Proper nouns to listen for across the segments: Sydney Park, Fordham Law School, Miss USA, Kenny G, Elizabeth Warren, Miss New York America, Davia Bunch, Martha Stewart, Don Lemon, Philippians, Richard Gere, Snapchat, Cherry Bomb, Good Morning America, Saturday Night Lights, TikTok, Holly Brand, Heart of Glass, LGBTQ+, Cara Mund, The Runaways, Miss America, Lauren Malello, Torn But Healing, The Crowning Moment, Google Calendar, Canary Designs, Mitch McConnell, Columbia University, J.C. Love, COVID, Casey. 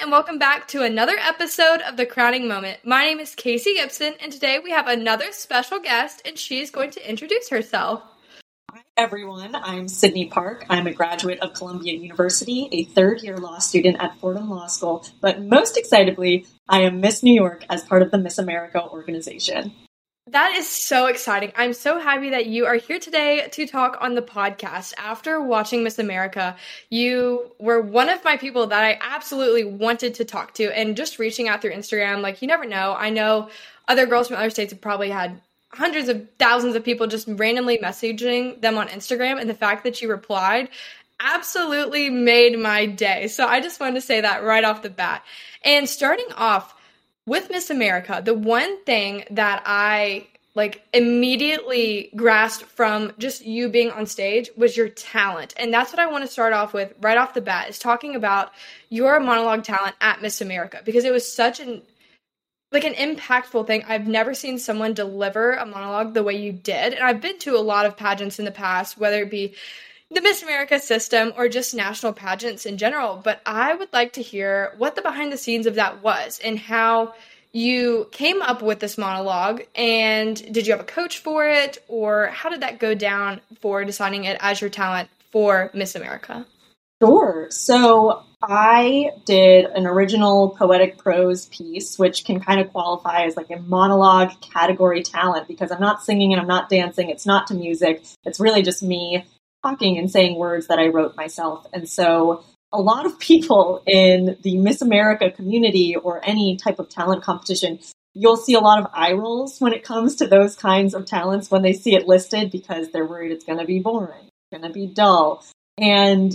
and welcome back to another episode of The Crowning Moment. My name is Casey Gibson, and today we have another special guest, and she's going to introduce herself. Hi, everyone. I'm Sydney Park. I'm a graduate of Columbia University, a third-year law student at Fordham Law School, but most excitedly, I am Miss New York as part of the Miss America organization. That is so exciting. I'm so happy that you are here today to talk on the podcast. After watching Miss America, you were one of my people that I absolutely wanted to talk to, and just reaching out through Instagram, like, you never know. I know other girls from other states have probably had hundreds of thousands of people just randomly messaging them on Instagram, and the fact that you replied absolutely made my day. So I just wanted to say that right off the bat. And starting off, with Miss America, the one thing that I immediately grasped from just you being on stage was your talent. And that's what I want to start off with right off the bat, is talking about your monologue talent at Miss America, because it was such an impactful thing. I've never seen someone deliver a monologue the way you did. And I've been to a lot of pageants in the past, whether it be the Miss America system or just national pageants in general, but I would like to hear what the behind the scenes of that was and how you came up with this monologue, and did you have a coach for it, or how did that go down for deciding it as your talent for Miss America? Sure. So I did an original poetic prose piece, which can kind of qualify as a monologue category talent, because I'm not singing and I'm not dancing. It's not to music. It's really just me talking and saying words that I wrote myself. And so a lot of people in the Miss America community or any type of talent competition, you'll see a lot of eye rolls when it comes to those kinds of talents when they see it listed, because they're worried it's going to be boring, going to be dull. And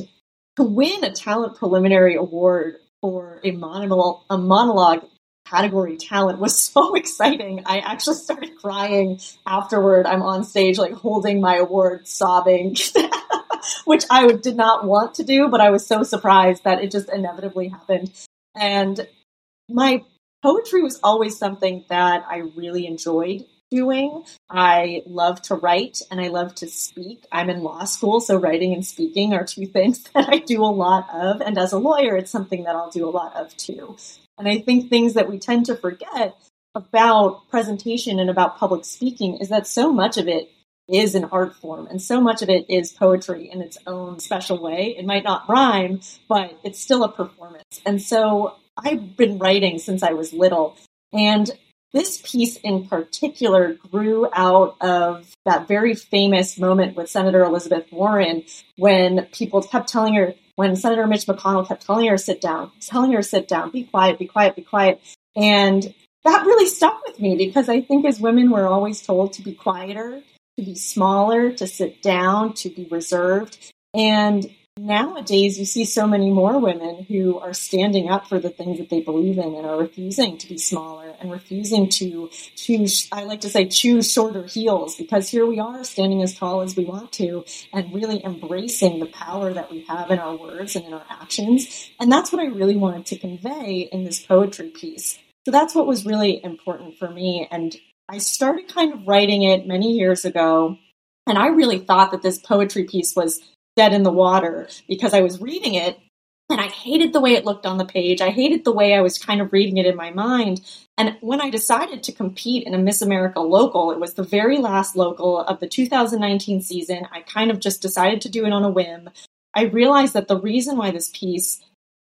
to win a talent preliminary award for a monologue category talent was so exciting. I actually started crying afterward. I'm on stage, holding my award, sobbing, which I did not want to do, but I was so surprised that it just inevitably happened. And my poetry was always something that I really enjoyed doing. I love to write and I love to speak. I'm in law school, so writing and speaking are two things that I do a lot of. And as a lawyer, it's something that I'll do a lot of too. And I think things that we tend to forget about presentation and about public speaking is that so much of it is an art form, and so much of it is poetry in its own special way. It might not rhyme, but it's still a performance. And so I've been writing since I was little. And this piece in particular grew out of that very famous moment with Senator Elizabeth Warren, when people kept telling her, when Senator Mitch McConnell kept telling her, sit down, be quiet, be quiet, be quiet. And that really stuck with me, because I think as women, we're always told to be quieter, to be smaller, to sit down, to be reserved. And nowadays, you see so many more women who are standing up for the things that they believe in and are refusing to be smaller and refusing to choose, I like to say, choose shorter heels, because here we are standing as tall as we want to and really embracing the power that we have in our words and in our actions. And that's what I really wanted to convey in this poetry piece. So that's what was really important for me. And I started kind of writing it many years ago, and I really thought that this poetry piece was dead in the water, because I was reading it and I hated the way it looked on the page. I hated the way I was kind of reading it in my mind. And when I decided to compete in a Miss America local, it was the very last local of the 2019 season. I kind of just decided to do it on a whim. I realized that the reason why this piece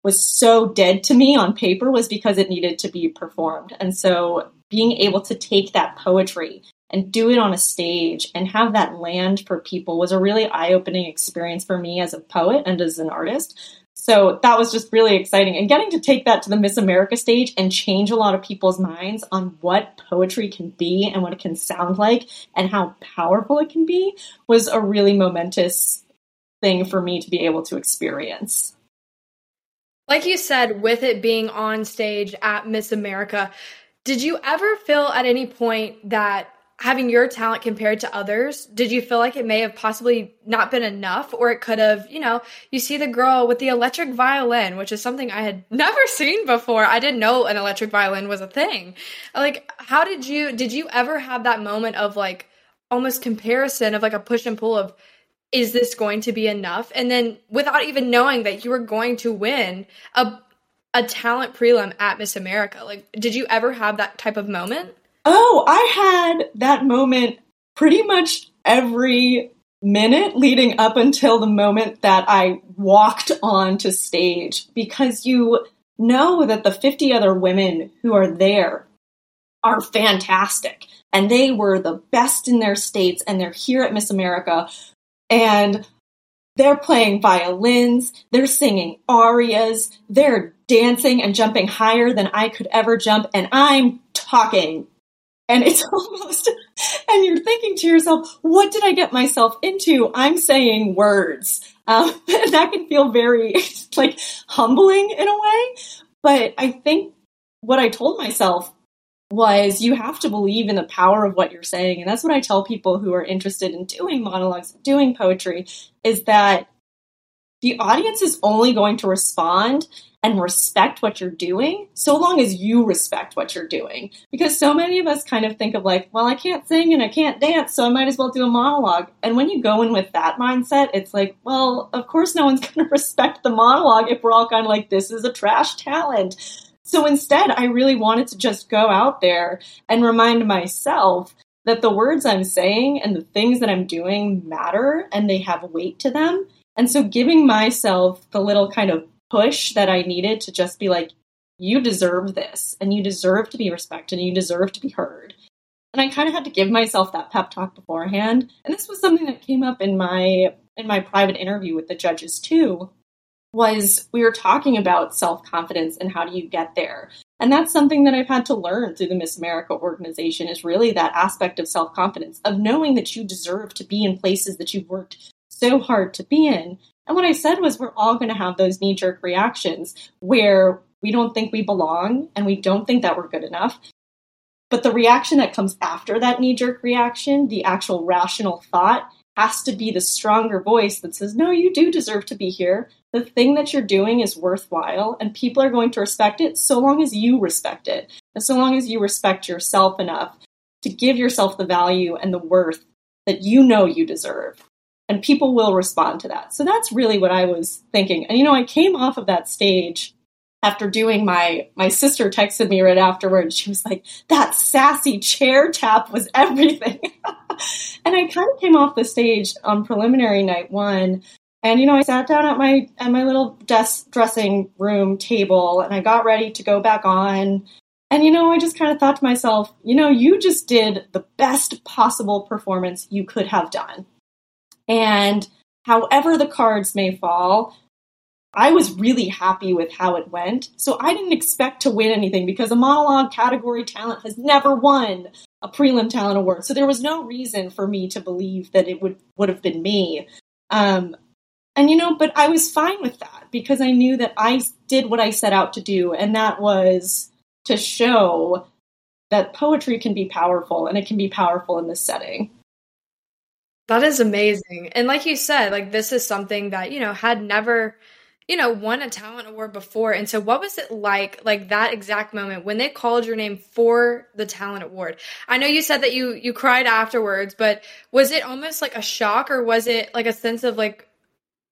was so dead to me on paper was because it needed to be performed. And so being able to take that poetry and do it on a stage and have that land for people was a really eye-opening experience for me as a poet and as an artist. So that was just really exciting. And getting to take that to the Miss America stage and change a lot of people's minds on what poetry can be and what it can sound like and how powerful it can be was a really momentous thing for me to be able to experience. Like you said, with it being on stage at Miss America, did you ever feel at any point that having your talent compared to others, did you feel like it may have possibly not been enough, or it could have, you see the girl with the electric violin, which is something I had never seen before. I didn't know an electric violin was a thing. How did you ever have that moment of almost comparison of a push and pull of, is this going to be enough? And then without even knowing that you were going to win a a talent prelim at Miss America. Like, did you ever have that type of moment? Oh, I had that moment pretty much every minute leading up until the moment that I walked onto stage, because you know that the 50 other women who are there are fantastic, and they were the best in their states, and they're here at Miss America, and they're playing violins, they're singing arias, they're dancing and jumping higher than I could ever jump, and I'm talking. And it's almost, and you're thinking to yourself, what did I get myself into? I'm saying words. And that can feel very, like, humbling in a way. But I think what I told myself was, you have to believe in the power of what you're saying. And that's what I tell people who are interested in doing monologues, doing poetry, is that the audience is only going to respond and respect what you're doing, so long as you respect what you're doing. Because so many of us kind of think of like, well, I can't sing and I can't dance, so I might as well do a monologue. And when you go in with that mindset, it's like, well, of course no one's going to respect the monologue if we're all kind of like, this is a trash talent. So instead, I really wanted to just go out there and remind myself that the words I'm saying and the things that I'm doing matter and they have weight to them. And so giving myself the little kind of push that I needed to just be like, you deserve this, and you deserve to be respected, and you deserve to be heard. And I kind of had to give myself that pep talk beforehand. And this was something that came up in my private interview with the judges too, was we were talking about self-confidence and how do you get there. And that's something that I've had to learn through the Miss America organization, is really that aspect of self-confidence, of knowing that you deserve to be in places that you've worked so hard to be in. And what I said was, we're all going to have those knee-jerk reactions where we don't think we belong and we don't think that we're good enough. But the reaction that comes after that knee-jerk reaction, the actual rational thought, has to be the stronger voice that says, no, you do deserve to be here. The thing that you're doing is worthwhile, and people are going to respect it so long as you respect it. And so long as you respect yourself enough to give yourself the value and the worth that you know you deserve. And people will respond to that. So that's really what I was thinking. And, you know, I came off of that stage after doing my sister texted me right afterwards. She was like, that sassy chair tap was everything. And I kind of came off the stage on preliminary night one. And, you know, I sat down at my little dressing room table, and I got ready to go back on. And, you know, I just kind of thought to myself, you know, you just did the best possible performance you could have done. And however the cards may fall, I was really happy with how it went. So I didn't expect to win anything, because a monologue category talent has never won a prelim talent award. So there was no reason for me to believe that it would have been me. And, you know, but I was fine with that, because I knew that I did what I set out to do. And that was to show that poetry can be powerful, and it can be powerful in this setting. That is amazing. And like you said, like, this is something that, you know, had never, you know, won a talent award before. And so what was it like that exact moment when they called your name for the talent award? I know you said that you cried afterwards, but was it almost like a shock, or was it like a sense of like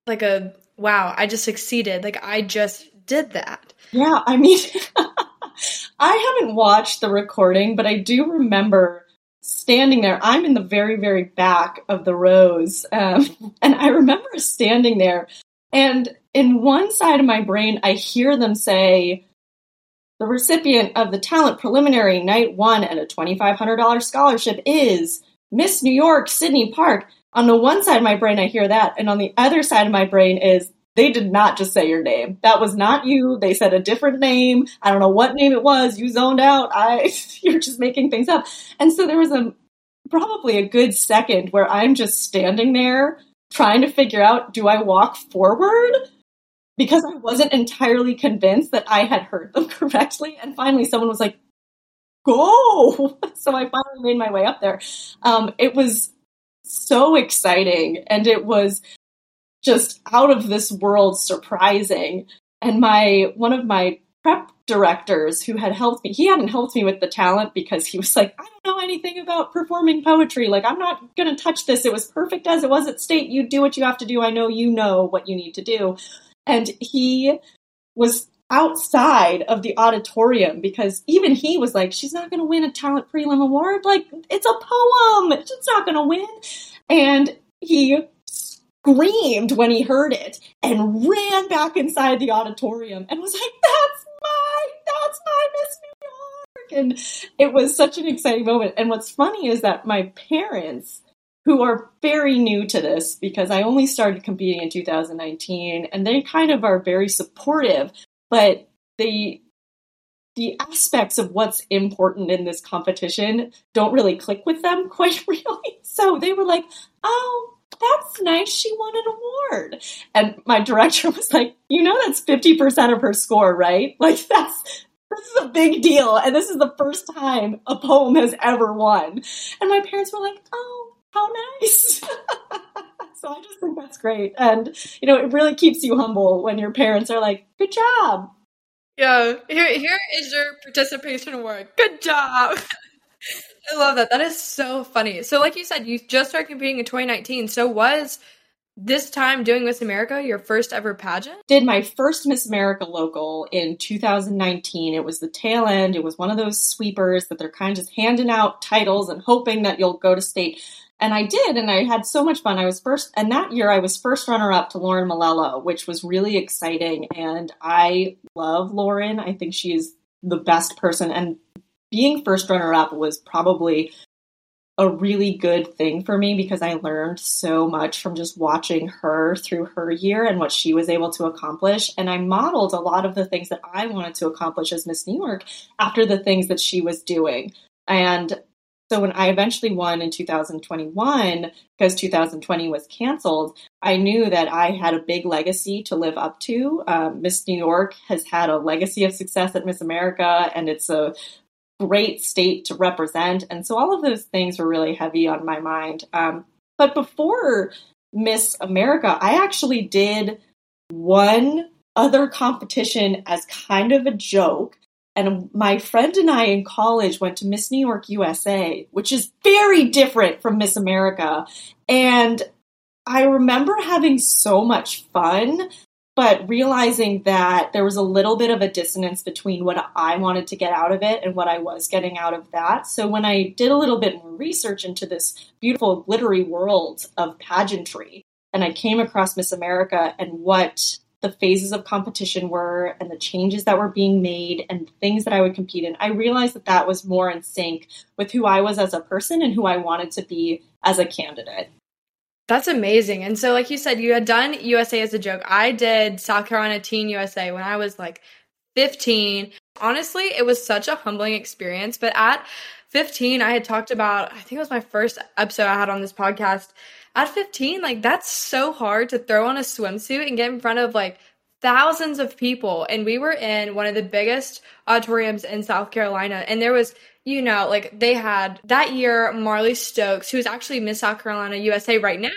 a, wow, I just succeeded. Like, I just did that. Yeah. I mean, I haven't watched the recording, but I do remember standing there. I'm in the very, very back of the rows. And I remember standing there, and in one side of my brain, I hear them say, the recipient of the talent preliminary night one and a $2,500 scholarship is Miss New York, Sydney Park. On the one side of my brain, I hear that. And on the other side of my brain is, they did not just say your name. That was not you. They said a different name. I don't know what name it was. You zoned out. You're just making things up. And so there was probably a good second where I'm just standing there trying to figure out, do I walk forward? Because I wasn't entirely convinced that I had heard them correctly. And finally someone was like, go. So I finally made my way up there. It was so exciting. And it was just out of this world surprising. And one of my prep directors who had helped me, he hadn't helped me with the talent, because he was like, I don't know anything about performing poetry. Like, I'm not going to touch this. It was perfect as it was at state. You do what you have to do. I know you know what you need to do. And he was outside of the auditorium, because even he was like, she's not going to win a talent prelim award. Like, it's a poem. She's not going to win. And he screamed when he heard it and ran back inside the auditorium and was like, that's my Miss New York. And it was such an exciting moment. And what's funny is that my parents, who are very new to this, because I only started competing in 2019, and they kind of are very supportive, but the aspects of what's important in this competition don't really click with them quite really. So they were like, oh, that's nice, she won an award. And my director was like, you know, that's 50% of her score, right? Like, this is a big deal. And this is the first time a poem has ever won. And my parents were like, oh, how nice. So I just think that's great. And, you know, it really keeps you humble when your parents are like, good job. Yeah. Here is your participation award. Good job. I love that. That is so funny. So like you said, you just started competing in 2019. So was this time doing Miss America your first ever pageant? Did my first Miss America local in 2019. It was the tail end. It was one of those sweepers that they're kind of just handing out titles and hoping that you'll go to state. And I did, and I had so much fun. And that year I was first runner-up to Lauren Malello, which was really exciting. And I love Lauren. I think she is the best person. And being first runner-up was probably a really good thing for me, because I learned so much from just watching her through her year and what she was able to accomplish. And I modeled a lot of the things that I wanted to accomplish as Miss New York after the things that she was doing. And so when I eventually won in 2021, because 2020 was canceled, I knew that I had a big legacy to live up to. Miss New York has had a legacy of success at Miss America, and it's a great state to represent. And so all of those things were really heavy on my mind. But before Miss America, I actually did one other competition as kind of a joke. And my friend and I in college went to Miss New York USA, which is very different from Miss America. And I remember having so much fun, but realizing that there was a little bit of a dissonance between what I wanted to get out of it and what I was getting out of that. So when I did a little bit more research into this beautiful, glittery world of pageantry, and I came across Miss America and what the phases of competition were and the changes that were being made and things that I would compete in, I realized that that was more in sync with who I was as a person and who I wanted to be as a candidate. That's amazing. And so like you said, you had done USA as a joke. I did South Carolina Teen USA when I was like 15. Honestly, it was such a humbling experience. But at 15, I had talked about, I think it was my first episode I had on this podcast, at 15, like, that's so hard to throw on a swimsuit and get in front of, like, thousands of people. And we were in one of the biggest auditoriums in South Carolina. And there was, you know, like, they had that year Marley Stokes, who's actually Miss South Carolina USA right now.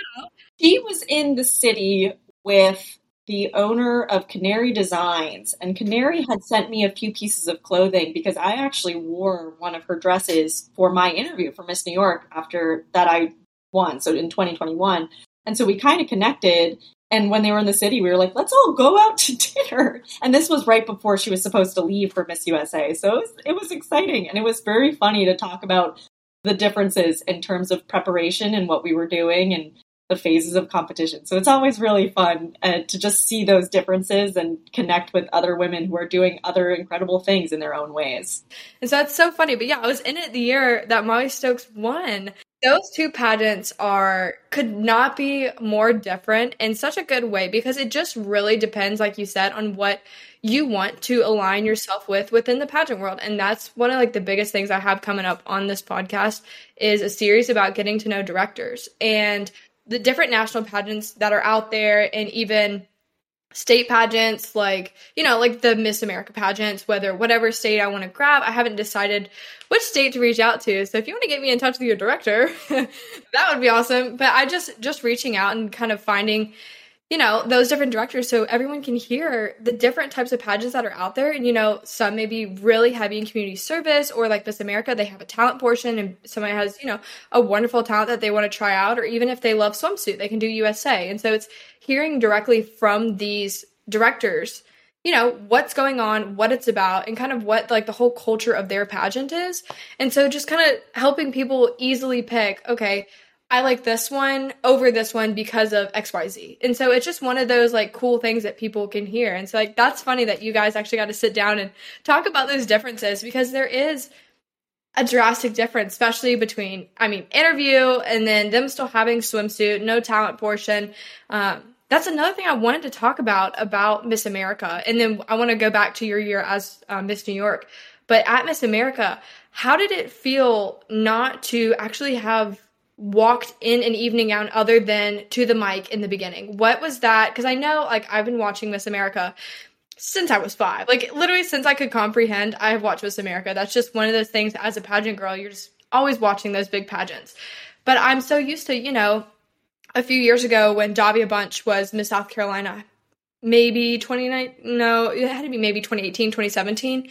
He was in the city with the owner of Canary Designs. And Canary had sent me a few pieces of clothing because I actually wore one of her dresses for my interview for Miss New York after that I won. So in 2021. And so we kind of connected. And when they were in the city, we were like, let's all go out to dinner. And this was right before she was supposed to leave for Miss USA. So it was exciting. And it was very funny to talk about the differences in terms of preparation and what we were doing and the phases of competition. So it's always really fun to just see those differences and connect with other women who are doing other incredible things in their own ways. And so that's so funny. But yeah, I was in it the year that Marley Stokes won. Those two pageants could not be more different in such a good way, because it just really depends, like you said, on what you want to align yourself with within the pageant world. And that's one of like the biggest things I have coming up on this podcast is a series about getting to know directors and the different national pageants that are out there, and even state pageants, like, you know, like the Miss America pageants, whatever state I want to grab. I haven't decided which state to reach out to. So if you want to get me in touch with your director, that would be awesome. But I just reaching out and kind of finding, you know, those different directors so everyone can hear the different types of pageants that are out there. And, you know, some may be really heavy in community service, or like Miss America, they have a talent portion and somebody has, you know, a wonderful talent that they want to try out. Or even if they love swimsuit, they can do USA. And so it's hearing directly from these directors, you know, what's going on, what it's about, and kind of what, like, the whole culture of their pageant is. And so just kind of helping people easily pick, okay, I like this one over this one because of XYZ. And so it's just one of those, like, cool things that people can hear. And so, like, that's funny that you guys actually got to sit down and talk about those differences, because there is a drastic difference, especially between, I mean, interview and then them still having swimsuit, no talent portion. That's another thing I wanted to talk about Miss America. And then I want to go back to your year as Miss New York. But at Miss America, how did it feel not to actually have walked in an evening gown other than to the mic in the beginning? What was that? Because I know, like, I've been watching Miss America since I was 5. Like, literally since I could comprehend, I have watched Miss America. That's just one of those things as a pageant girl, you're just always watching those big pageants. But I'm so used to, you know, a few years ago when Davia Bunch was Miss South Carolina, maybe 2019, no, it had to be maybe 2018, 2017,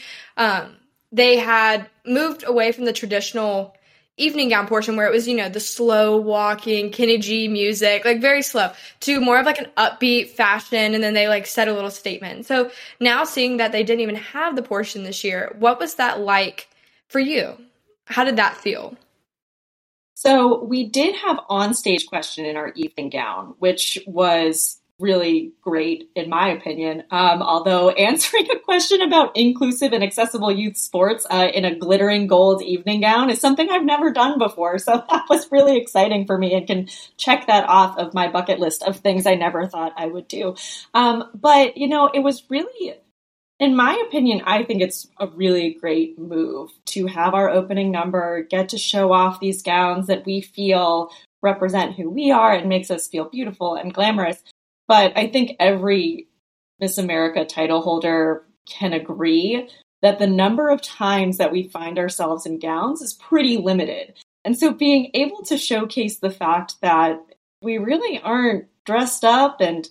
they had moved away from the traditional evening gown portion where it was, you know, the slow walking, Kenny G music, like very slow, to more of like an upbeat fashion, and then they like said a little statement. So now seeing that they didn't even have the portion this year, what was that like for you? How did that feel? So we did have on-stage question in our evening gown, which was really great in my opinion. Although answering a question about inclusive and accessible youth sports in a glittering gold evening gown is something I've never done before. So that was really exciting for me and can check that off of my bucket list of things I never thought I would do. But, you know, it was really, in my opinion, I think it's a really great move to have our opening number, get to show off these gowns that we feel represent who we are and makes us feel beautiful and glamorous. But I think every Miss America title holder can agree that the number of times that we find ourselves in gowns is pretty limited. And so being able to showcase the fact that we really aren't dressed up and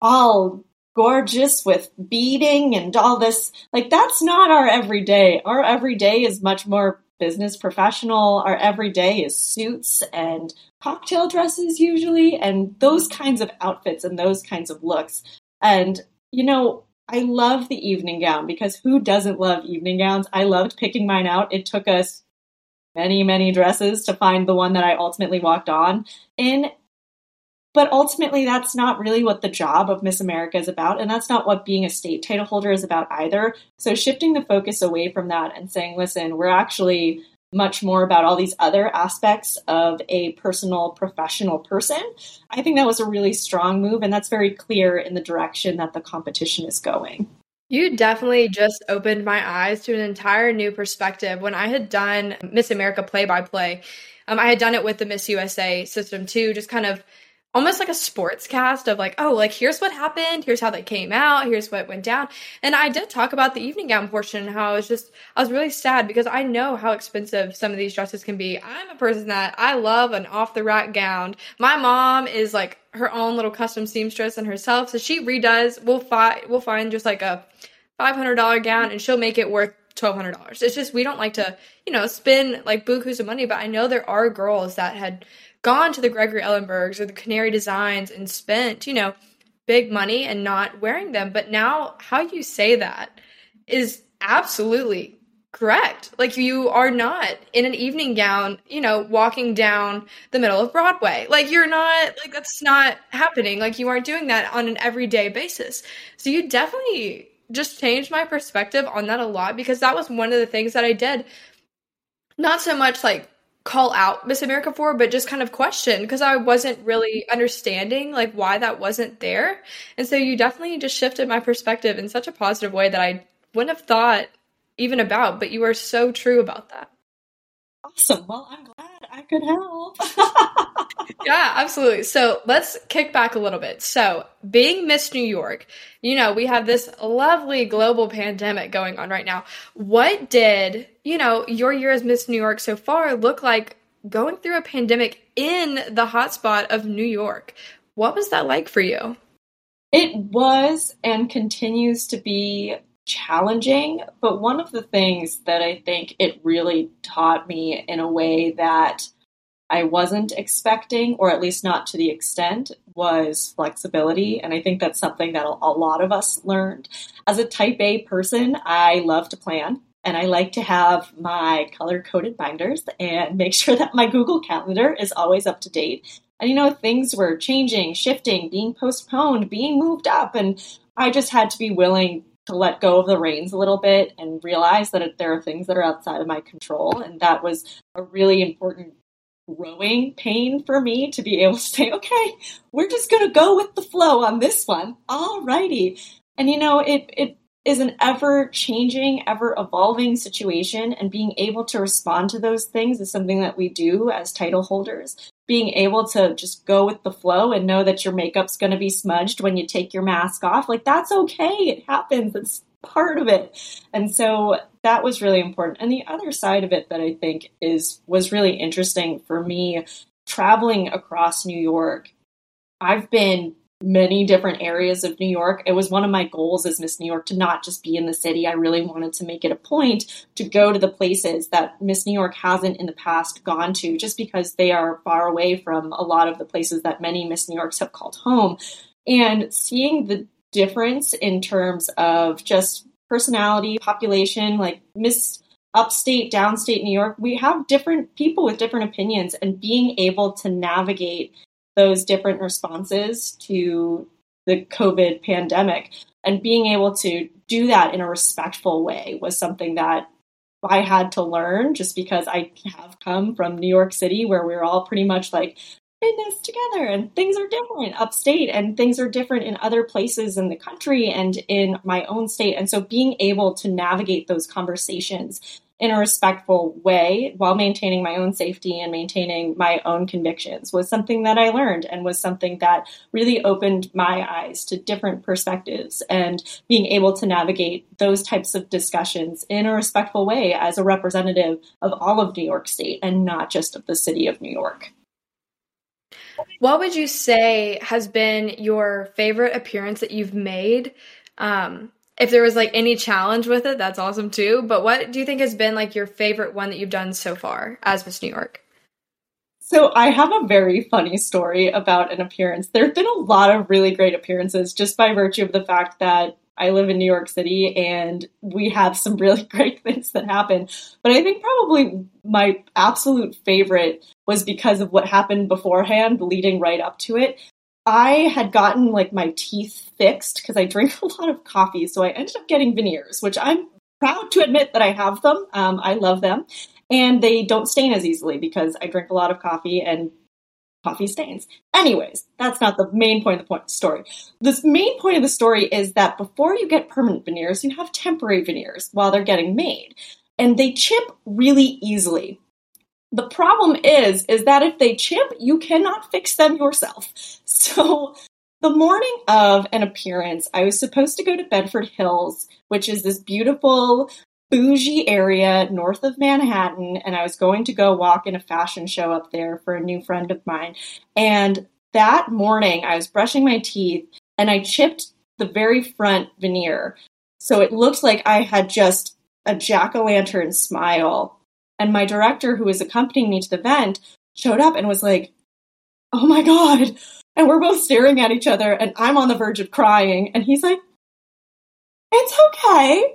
all gorgeous with beading and all this, like, that's not our everyday. Our everyday is much more business professional. Our everyday is suits and cocktail dresses usually, and those kinds of outfits and those kinds of looks. And, you know, I love the evening gown because who doesn't love evening gowns? I loved picking mine out. It took us many, many dresses to find the one that I ultimately walked on in. But ultimately, that's not really what the job of Miss America is about, and that's not what being a state title holder is about either. So shifting the focus away from that and saying, listen, we're actually much more about all these other aspects of a personal, professional person, I think that was a really strong move, and that's very clear in the direction that the competition is going. You definitely just opened my eyes to an entire new perspective. When I had done Miss America play-by-play, I had done it with the Miss USA system too, just kind of almost like a sports cast of like, oh, like, here's what happened. Here's how they came out. Here's what went down. And I did talk about the evening gown portion and how I was really sad because I know how expensive some of these dresses can be. I'm a person that I love an off the rack gown. My mom is like her own little custom seamstress and herself. So she redoes, we'll find just like a $500 gown and she'll make it worth $1,200. It's just, we don't like to, you know, spend like bukus of money, but I know there are girls that had gone to the Gregory Ellenbergs or the Canary Designs and spent, you know, big money and not wearing them. But now how you say that is absolutely correct. Like, you are not in an evening gown, you know, walking down the middle of Broadway. Like, you're not, like, that's not happening. Like, you aren't doing that on an everyday basis. So you definitely just changed my perspective on that a lot, because that was one of the things that I did. Not so much like call out Miss America for, but just kind of question, because I wasn't really understanding like why that wasn't there. And so you definitely just shifted my perspective in such a positive way that I wouldn't have thought even about, but you are so true about that. Awesome. Well, I'm glad I could help. Yeah, absolutely. So let's kick back a little bit. So being Miss New York, you know, we have this lovely global pandemic going on right now. What did, you know, your year as Miss New York so far look like going through a pandemic in the hotspot of New York? What was that like for you? It was and continues to be challenging, but one of the things that I think it really taught me in a way that I wasn't expecting, or at least not to the extent, was flexibility. And I think that's something that a lot of us learned. As a type A person, I love to plan. And I like to have my color-coded binders and make sure that my Google Calendar is always up to date. And, you know, things were changing, shifting, being postponed, being moved up. And I just had to be willing to let go of the reins a little bit and realize that there are things that are outside of my control. And that was a really important growing pain for me to be able to say, okay, we're just going to go with the flow on this one. All righty. And, you know, it is an ever-changing, ever-evolving situation, and being able to respond to those things is something that we do as title holders. Being able to just go with the flow and know that your makeup's going to be smudged when you take your mask off, like, that's okay. It happens. It's part of it. And so that was really important. And the other side of it that I think was really interesting for me, traveling across New York. I've been many different areas of New York. It was one of my goals as Miss New York to not just be in the city. I really wanted to make it a point to go to the places that Miss New York hasn't in the past gone to, just because they are far away from a lot of the places that many Miss New Yorks have called home. And seeing the difference in terms of just personality, population, like Miss Upstate, Downstate New York, we have different people with different opinions, and being able to navigate those different responses to the COVID pandemic and being able to do that in a respectful way was something that I had to learn, just because I have come from New York City, where we're all pretty much like in this together, and things are different upstate, and things are different in other places in the country and in my own state. And so being able to navigate those conversations in a respectful way while maintaining my own safety and maintaining my own convictions was something that I learned, and was something that really opened my eyes to different perspectives, and being able to navigate those types of discussions in a respectful way as a representative of all of New York State and not just of the city of New York. What would you say has been your favorite appearance that you've made? If there was like any challenge with it, that's awesome too. But what do you think has been like your favorite one that you've done so far as Miss New York? So I have a very funny story about an appearance. There have been a lot of really great appearances just by virtue of the fact that I live in New York City and we have some really great things that happen. But I think probably my absolute favorite was because of what happened beforehand, leading right up to it. I had gotten like my teeth fixed because I drink a lot of coffee. So I ended up getting veneers, which I'm proud to admit that I have them. I love them. And they don't stain as easily because I drink a lot of coffee and coffee stains. Anyways, that's not the main point of the story. The main point of the story is that before you get permanent veneers, you have temporary veneers while they're getting made. And they chip really easily. The problem is that if they chip, you cannot fix them yourself. So the morning of an appearance, I was supposed to go to Bedford Hills, which is this beautiful, bougie area north of Manhattan. And I was going to go walk in a fashion show up there for a new friend of mine. And that morning, I was brushing my teeth and I chipped the very front veneer. So it looked like I had just a jack-o'-lantern smile. And my director, who was accompanying me to the event, showed up and was like, oh my God. And we're both staring at each other, and I'm on the verge of crying. And he's like, it's okay.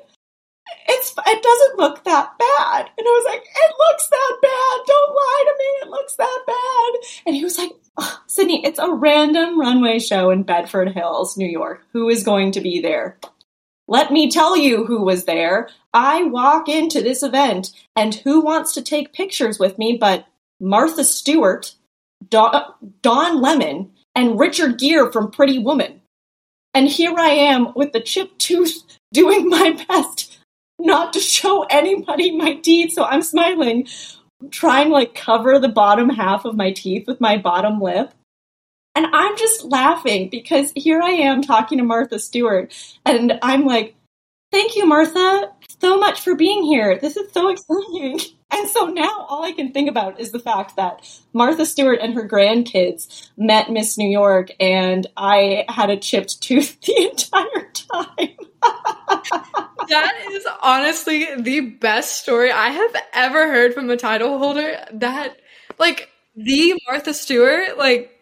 It doesn't look that bad. And I was like, it looks that bad. Don't lie to me. It looks that bad. And he was like, oh, Sydney, it's a random runway show in Bedford Hills, New York. Who is going to be there? Let me tell you who was there. I walk into this event, and who wants to take pictures with me but Martha Stewart, Don Lemon, and Richard Gere from Pretty Woman. And here I am with the chipped tooth doing my best not to show anybody my teeth, so I'm smiling, trying to like cover the bottom half of my teeth with my bottom lip. And I'm just laughing because here I am talking to Martha Stewart, and I'm like, thank you, Martha, so much for being here. This is so exciting. And so now all I can think about is the fact that Martha Stewart and her grandkids met Miss New York, and I had a chipped tooth the entire time. That is honestly the best story I have ever heard from a title holder. That, like, The Martha Stewart? Like,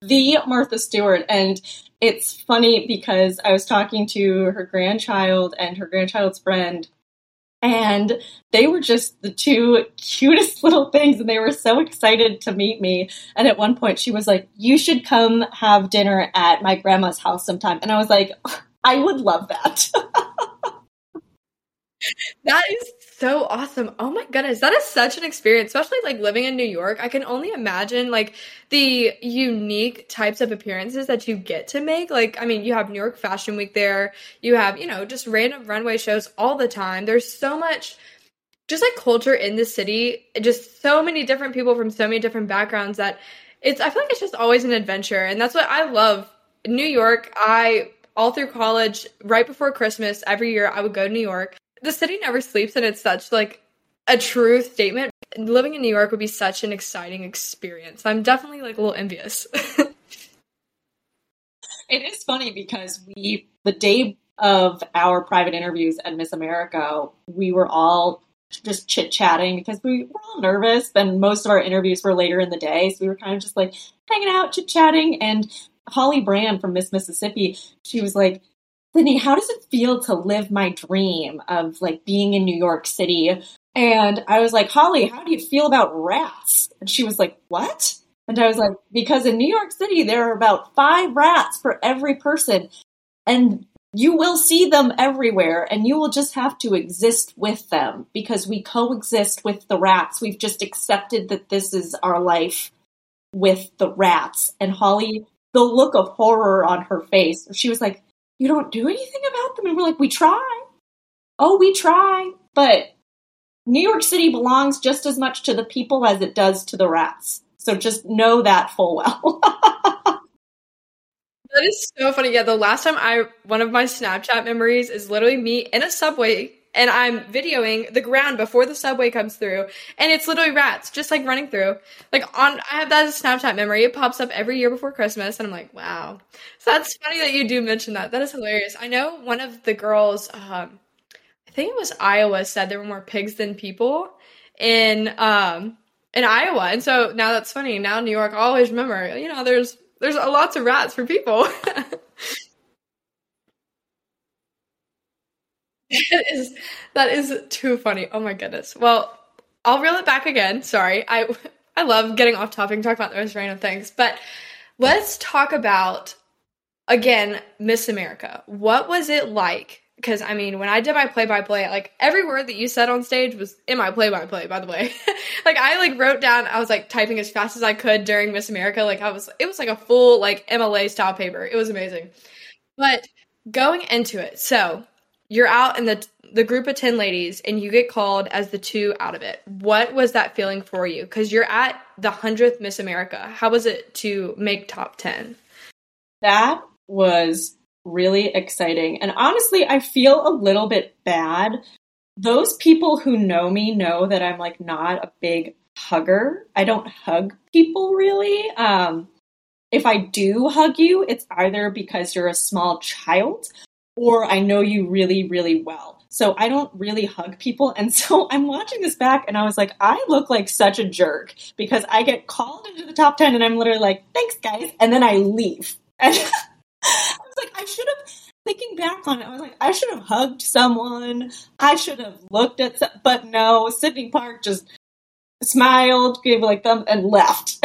the Martha Stewart. And it's funny because I was talking to her grandchild and her grandchild's friend, and they were just the two cutest little things, and they were so excited to meet me. And at one point she was like, you should come have dinner at my grandma's house sometime. And I was like, I would love that. That is so awesome. Oh my goodness. That is such an experience, especially like living in New York. I can only imagine like the unique types of appearances that you get to make. Like, I mean, you have New York Fashion Week there. You have, you know, just random runway shows all the time. There's so much just like culture in the city, just so many different people from so many different backgrounds that it's, I feel like it's just always an adventure. And that's what I love. New York, all through college, right before Christmas, every year I would go to New York. The city never sleeps, and it's such like a true statement. Living in New York would be such an exciting experience. I'm definitely like a little envious. It is funny because the day of our private interviews at Miss America, we were all just chit-chatting because we were all nervous, and most of our interviews were later in the day. So we were kind of just like hanging out, chit-chatting, and Holly Brand from Miss Mississippi, she was like, Sydney, how does it feel to live my dream of like being in New York City? And I was like, Holly, how do you feel about rats? And she was like, what? And I was like, because in New York City, there are about 5 rats for every person. And you will see them everywhere. And you will just have to exist with them because we coexist with the rats. We've just accepted that this is our life with the rats. And Holly, the look of horror on her face, she was like, you don't do anything about them? And we're like, we try. Oh, we try. But New York City belongs just as much to the people as it does to the rats. So just know that full well. That is so funny. Yeah, the last time one of my Snapchat memories is literally me in a subway, and I'm videoing the ground before the subway comes through, and it's literally rats just like running through. Like I have that as a Snapchat memory. It pops up every year before Christmas, and I'm like, wow. So that's funny that you do mention that. That is hilarious. I know one of the girls, I think it was Iowa, said there were more pigs than people in Iowa, and so now that's funny. Now New York, I always remember, you know, there's lots of rats for people. That is too funny. Oh my goodness. Well, I'll reel it back again. Sorry. I love getting off topic and talking about those random things. But let's talk about, again, Miss America. What was it like? Because, I mean, when I did my play-by-play, like, every word that you said on stage was in my play-by-play, by the way. Like, I, like, wrote down, I was, like, typing as fast as I could during Miss America. Like, it was, like, a full, like, MLA-style paper. It was amazing. But going into it, so you're out in the group of 10 ladies, and you get called as the 2 out of it. What was that feeling for you? Because you're at the 100th Miss America. How was it to make top 10? That was really exciting. And honestly, I feel a little bit bad. Those people who know me know that I'm, like, not a big hugger. I don't hug people, really. If I do hug you, it's either because you're a small child or I know you really, really well. So I don't really hug people. And so I'm watching this back, and I was like, I look like such a jerk because I get called into the top 10, and I'm literally like, thanks, guys. And then I leave. And I was like, thinking back on it, I was like, I should have hugged someone. I should have looked at some, but no, Sydney Park just smiled, gave like thumb, and left.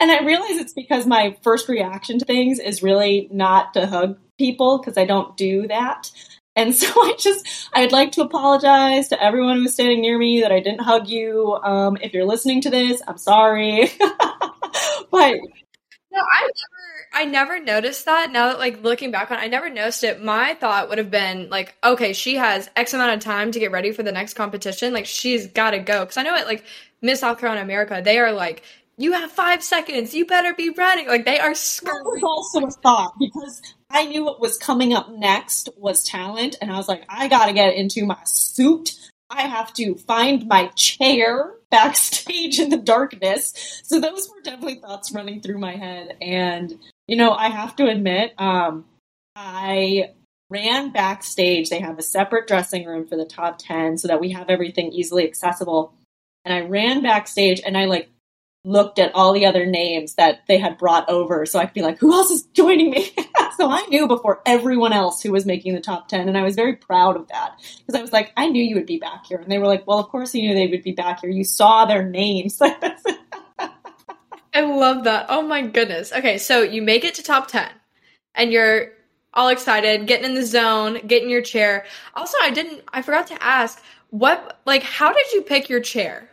And I realize it's because my first reaction to things is really not to hug people because I don't do that. And so I'd like to apologize to everyone who's standing near me that I didn't hug you. If you're listening to this, I'm sorry. But no, I never noticed that. Now that like looking back on it, I never noticed it. My thought would have been like, okay, she has X amount of time to get ready for the next competition. Like she's got to go. Cause I know at like Miss South Carolina America, they are like, you have 5 seconds. You better be ready. Like they are screaming. That was also a thought because I knew what was coming up next was talent. And I was like, I got to get into my suit. I have to find my chair backstage in the darkness. So those were definitely thoughts running through my head. And, you know, I have to admit, I ran backstage. They have a separate dressing room for the top 10 so that we have everything easily accessible. And I ran backstage and I like looked at all the other names that they had brought over so I could be like, who else is joining me? So I knew before everyone else who was making the top 10. And I was very proud of that because I was like, I knew you would be back here. And they were like, well, of course you knew they would be back here. You saw their names. I love that. Oh my goodness. Okay. So you make it to top 10 and you're all excited, getting in the zone, getting your chair. Also, I forgot to ask how did you pick your chair?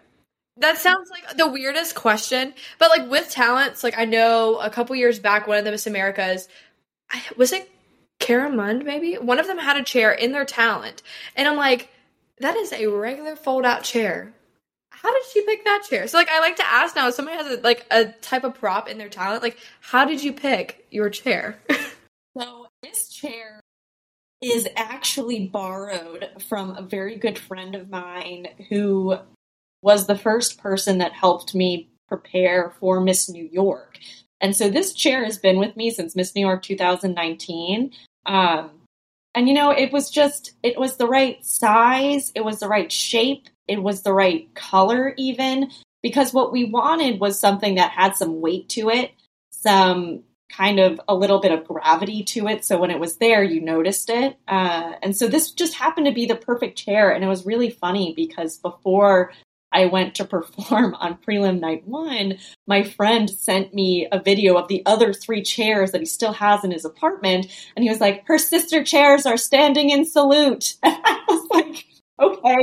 That sounds like the weirdest question, but like with talents, like I know a couple years back, one of the Miss Americas, was it Cara Mund maybe? One of them had a chair in their talent. And I'm like, that is a regular fold out chair. How did she pick that chair? So like, I like to ask now if somebody has a type of prop in their talent, like how did you pick your chair? So this chair is actually borrowed from a very good friend of mine who was the first person that helped me prepare for Miss New York. And so this chair has been with me since Miss New York 2019. And, you know, it was the right size. It was the right shape. It was the right color even, because what we wanted was something that had some weight to it, some kind of a little bit of gravity to it. So when it was there, you noticed it. And so this just happened to be the perfect chair. And it was really funny because before I went to perform on prelim night one, my friend sent me a video of the other three chairs that he still has in his apartment. And he was like, her sister chairs are standing in salute. And I was like, okay.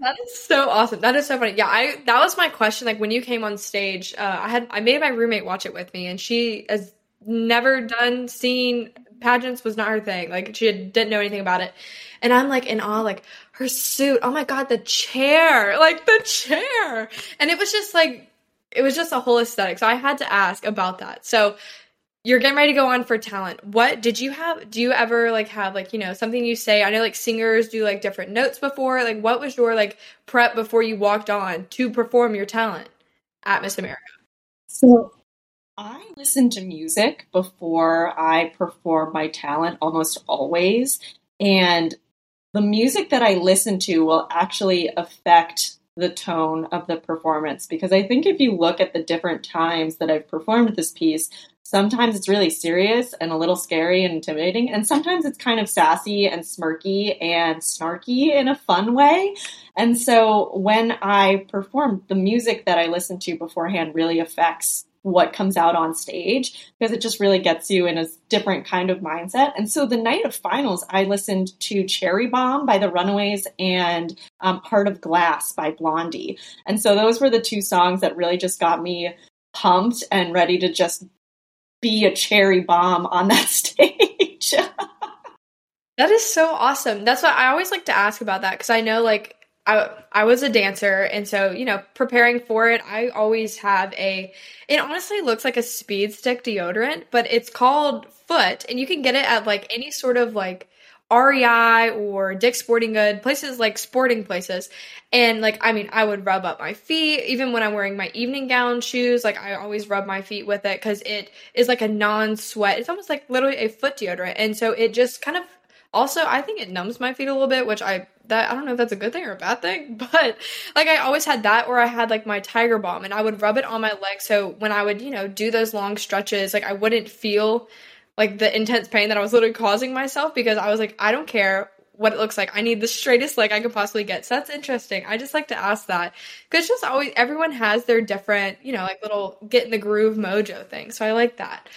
That is so awesome. That is so funny. Yeah, that was my question. Like when you came on stage, I made my roommate watch it with me, and she has never done seen pageants, was not her thing. Like she didn't know anything about it. And I'm like in awe, like her suit. Oh my God, the chair, And it was just a whole aesthetic. So I had to ask about that. So you're getting ready to go on for talent. What did you have? Do you ever have something you say? I know singers do different notes before. Like what was your prep before you walked on to perform your talent at Miss America? So I listen to music before I perform my talent almost always. And the music that I listen to will actually affect the tone of the performance. Because I think if you look at the different times that I've performed this piece, sometimes it's really serious and a little scary and intimidating. And sometimes it's kind of sassy and smirky and snarky in a fun way. And so when I perform, the music that I listen to beforehand really affects what comes out on stage because it just really gets you in a different kind of mindset. And so the night of finals, I listened to Cherry Bomb by The Runaways and Heart of Glass by Blondie. And so those were the two songs that really just got me pumped and ready to just be a cherry bomb on that stage. That is so awesome. That's why I always like to ask about that, because I know I was a dancer, and so preparing for it, I always have it honestly looks like a speed stick deodorant, but it's called Foot, and you can get it at any sort of REI or Dick's Sporting Good, places sporting places. And I would rub up my feet even when I'm wearing my evening gown shoes. I always rub my feet with it because it is a non-sweat. It's almost literally a foot deodorant. And so it just kind of also, I think it numbs my feet a little bit, which I don't know if that's a good thing or a bad thing, but I always had that, or I had my Tiger Balm, and I would rub it on my legs. So when I would, do those long stretches, I wouldn't feel the intense pain that I was literally causing myself, because I was I don't care what it looks like. I need the straightest leg I could possibly get. So that's interesting. I just like to ask that, because just always everyone has their different, little get in the groove mojo thing. So I like that.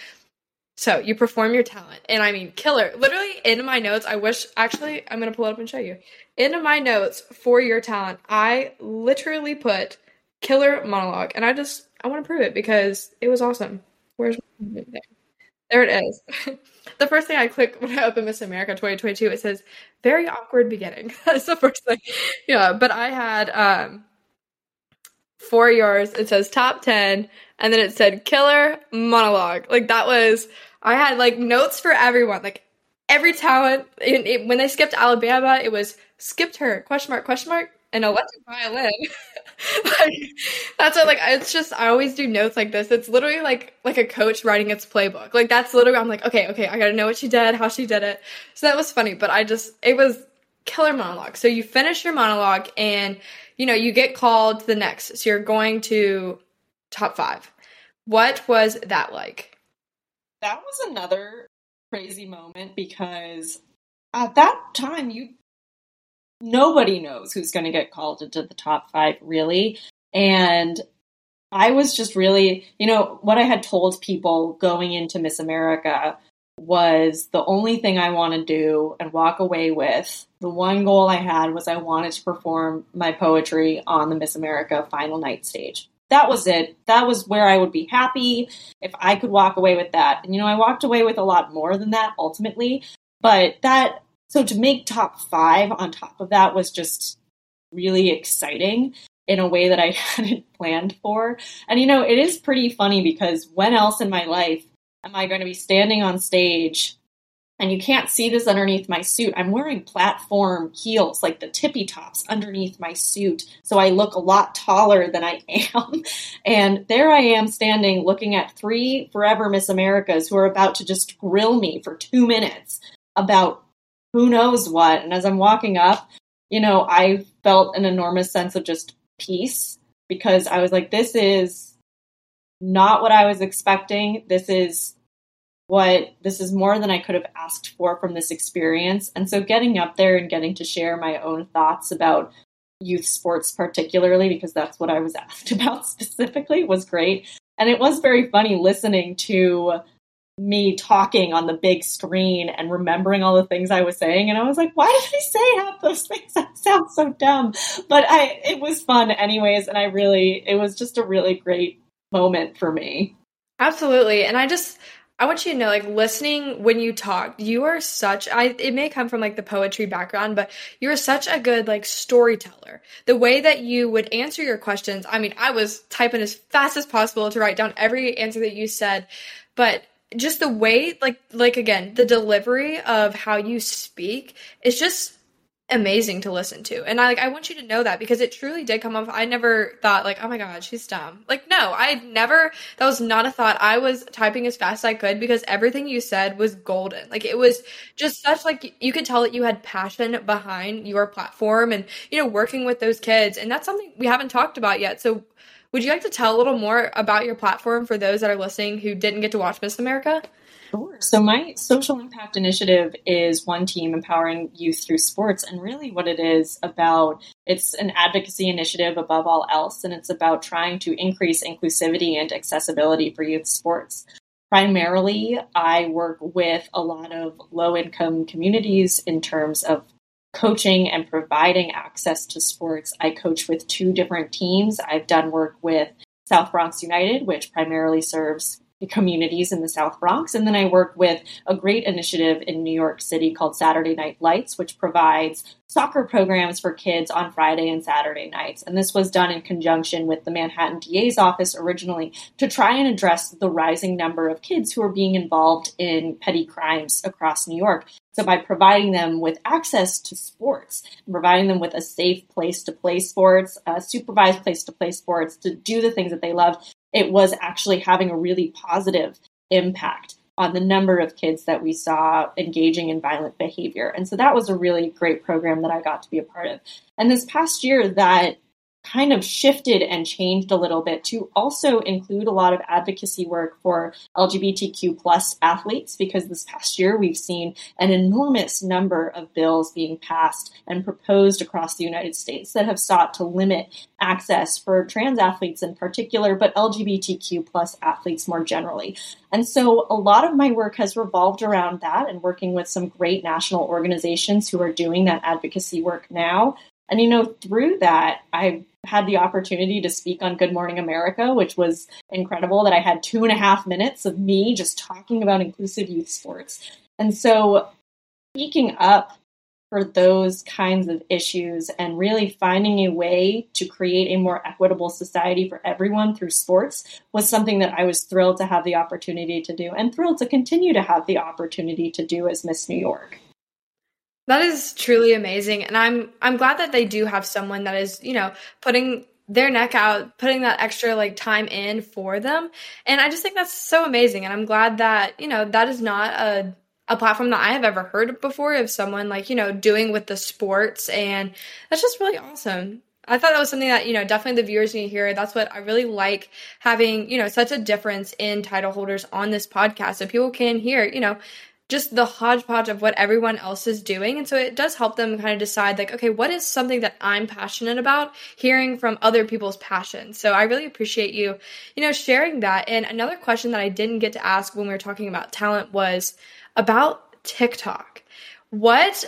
So you perform your talent, and killer. Literally in my notes, I'm going to pull it up and show you. In my notes for your talent, I literally put killer monologue, and I want to prove it because it was awesome. Where's my thing? There it is. The first thing I click when I open Miss America 2022, it says, very awkward beginning. That's the first thing. Yeah, but I had for yours, it says top 10, and then it said killer monologue. I had notes for everyone. Every talent, when they skipped Alabama, it was skipped her, question mark, an electric violin. That's what, it's just, I always do notes like this. It's literally like a coach writing its playbook. That's literally, I'm okay, I gotta know what she did, how she did it. So that was funny, but it was killer monologue. So you finish your monologue and, you get called to the next. So you're going to top five. What was that like? That was another crazy moment because at that time, nobody knows who's going to get called into the top five, really. And I was just really, what I had told people going into Miss America was the only thing I want to do and walk away with. The one goal I had was I wanted to perform my poetry on the Miss America final night stage. That was it. That was where I would be happy if I could walk away with that. And, I walked away with a lot more than that ultimately. But that, so to make top five on top of that was just really exciting in a way that I hadn't planned for. And, it is pretty funny because when else in my life am I going to be standing on stage? And you can't see this underneath my suit. I'm wearing platform heels, like the tippy tops underneath my suit. So I look a lot taller than I am. And there I am standing looking at three Forever Miss Americas who are about to just grill me for 2 minutes about who knows what. And as I'm walking up, I felt an enormous sense of just peace because I was like, this is not what I was expecting. This is more than I could have asked for from this experience. And so getting up there and getting to share my own thoughts about youth sports particularly, because that's what I was asked about specifically, was great. And it was very funny listening to me talking on the big screen and remembering all the things I was saying. And I was like, why did I say half those things? That sounds so dumb. But it was fun anyways. And it was just a really great moment for me. Absolutely. And I want you to know, listening when you talk, you are it may come from, the poetry background, but you're such a good, storyteller. The way that you would answer your questions, I was typing as fast as possible to write down every answer that you said, but just the way, again, the delivery of how you speak is just amazing to listen to. And I want you to know that because it truly did come off. I never thought oh my God, she's dumb. No, that was not a thought. I was typing as fast as I could because everything you said was golden. It was just such you could tell that you had passion behind your platform and, working with those kids. And that's something we haven't talked about yet. So would you like to tell a little more about your platform for those that are listening who didn't get to watch Miss America? Sure. So my social impact initiative is one team empowering youth through sports. And really what it is about, it's an advocacy initiative above all else. And it's about trying to increase inclusivity and accessibility for youth sports. Primarily, I work with a lot of low-income communities in terms of coaching and providing access to sports. I coach with two different teams. I've done work with South Bronx United, which primarily serves communities in the South Bronx. And then I work with a great initiative in New York City called Saturday Night Lights, which provides soccer programs for kids on Friday and Saturday nights. And this was done in conjunction with the Manhattan DA's office originally to try and address the rising number of kids who are being involved in petty crimes across New York. So by providing them with access to sports, providing them with a safe place to play sports, a supervised place to play sports, to do the things that they love, it was actually having a really positive impact on the number of kids that we saw engaging in violent behavior. And so that was a really great program that I got to be a part of. And this past year, that kind of shifted and changed a little bit to also include a lot of advocacy work for LGBTQ+ athletes, because this past year we've seen an enormous number of bills being passed and proposed across the United States that have sought to limit access for trans athletes in particular, but LGBTQ+ athletes more generally. And so a lot of my work has revolved around that and working with some great national organizations who are doing that advocacy work now. And, through that, I had the opportunity to speak on Good Morning America, which was incredible that I had 2.5 minutes of me just talking about inclusive youth sports. And so speaking up for those kinds of issues and really finding a way to create a more equitable society for everyone through sports was something that I was thrilled to have the opportunity to do and thrilled to continue to have the opportunity to do as Miss New York. That is truly amazing. And I'm glad that they do have someone that is, putting their neck out, putting that extra time in for them. And I just think that's so amazing. And I'm glad that, that is not a platform that I have ever heard before of someone doing with the sports. And that's just really awesome. I thought that was something that, you know, definitely the viewers need to hear. That's what I really like, having, you know, such a difference in title holders on this podcast. So people can hear, you know, just the hodgepodge of what everyone else is doing. And so it does help them kind of decide, like, okay, what is something that I'm passionate about, hearing from other people's passions. So I really appreciate you, you know, sharing that. And another question that I didn't get to ask when we were talking about talent was about TikTok. What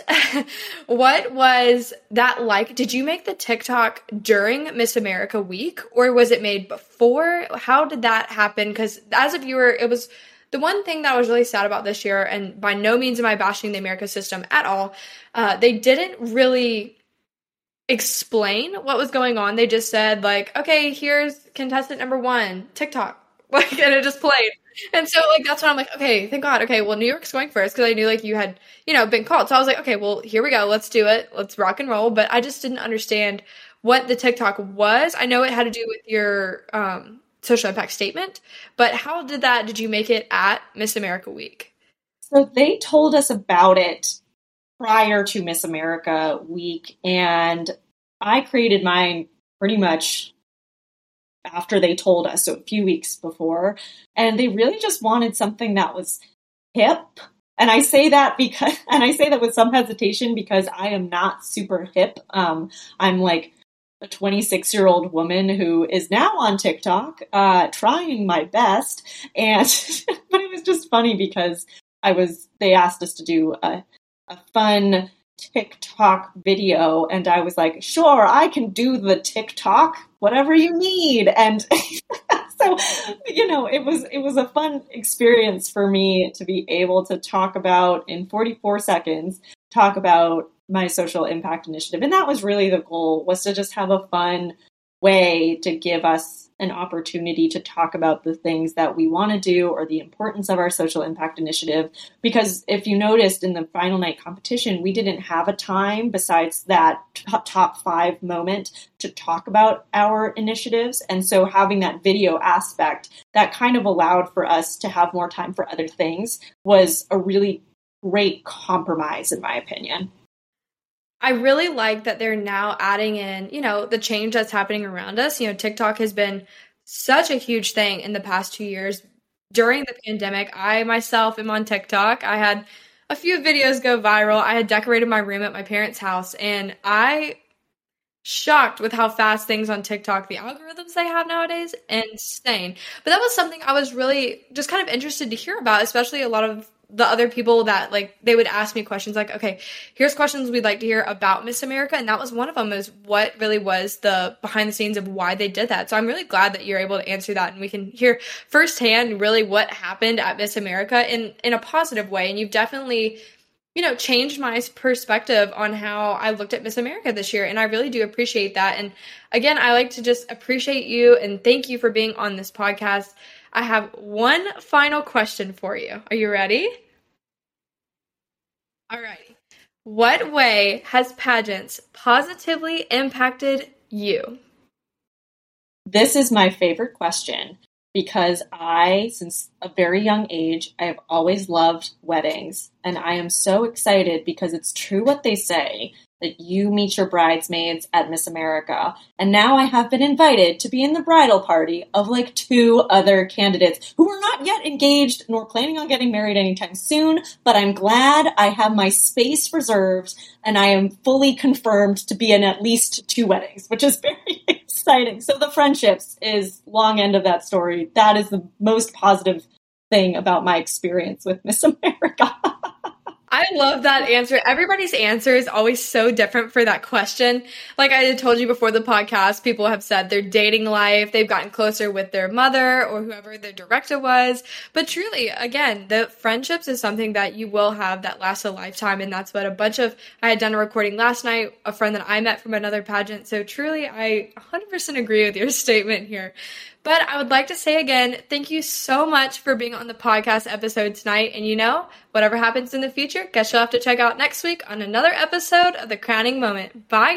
was that like? Did you make the TikTok during Miss America week, or was it made before? How did that happen? Because as a viewer, it was the one thing that I was really sad about this year, and by no means am I bashing the America system at all, they didn't really explain what was going on. They just said, like, okay, here's contestant number one, TikTok. Like, and it just played. And so, like, that's when I'm like, okay, thank God. Okay, well, New York's going first, because I knew, like, you had, you know, been called. So I was like, okay, well, here we go. Let's do it. Let's rock and roll. But I just didn't understand what the TikTok was. I know it had to do with your social impact statement, but how did that, did you make it at Miss America week? So they told us about it prior to Miss America week, and I created mine pretty much after they told us, so a few weeks before, and they really just wanted something that was hip. And I say that because, and I say that with some hesitation, because I am not super hip. I'm like a 26-year-old woman who is now on TikTok, trying my best. And, but it was just funny because they asked us to do a fun TikTok video. And I was like, sure, I can do the TikTok, whatever you need. And so, you know, it was a fun experience for me to be able to talk about, in 44 seconds, talk about my social impact initiative. And that was really the goal, was to just have a fun way to give us an opportunity to talk about the things that we want to do, or the importance of our social impact initiative. Because if you noticed, in the final night competition, we didn't have a time besides that top five moment to talk about our initiatives. And so having that video aspect that kind of allowed for us to have more time for other things was a really great compromise, in my opinion. I really like that they're now adding in, you know, the change that's happening around us. You know, TikTok has been such a huge thing in the past 2 years. During the pandemic, I myself am on TikTok. I had a few videos go viral. I had decorated my room at my parents' house, and I shocked with how fast things on TikTok, the algorithms they have nowadays, insane. But that was something I was really just kind of interested to hear about, especially a lot of the other people that, like, they would ask me questions like, okay, here's questions we'd like to hear about Miss America. And that was one of them, is what really was the behind the scenes of why they did that. So I'm really glad that you're able to answer that, and we can hear firsthand really what happened at Miss America in a positive way. And you've definitely, you know, changed my perspective on how I looked at Miss America this year. And I really do appreciate that. And again, I like to just appreciate you and thank you for being on this podcast. I have one final question for you. Are you ready? All right. What way has pageants positively impacted you? This is my favorite question, because since a very young age, I have always loved weddings. And I am so excited, because it's true what they say, that you meet your bridesmaids at Miss America. And now I have been invited to be in the bridal party of like two other candidates who are not yet engaged nor planning on getting married anytime soon. But I'm glad I have my space reserved, and I am fully confirmed to be in at least two weddings, which is very exciting. So the friendships is long end of that story. That is the most positive thing about my experience with Miss America. I love that answer. Everybody's answer is always so different for that question. Like I had told you before the podcast, people have said their dating life, they've gotten closer with their mother or whoever their director was. But truly, again, the friendships is something that you will have that lasts a lifetime. And that's what I had done a recording last night, a friend that I met from another pageant. So truly, I 100% agree with your statement here. But I would like to say again, thank you so much for being on the podcast episode tonight. And you know, whatever happens in the future, guess you'll have to check out next week on another episode of The Crowning Moment. Bye,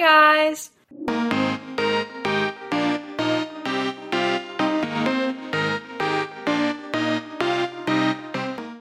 guys.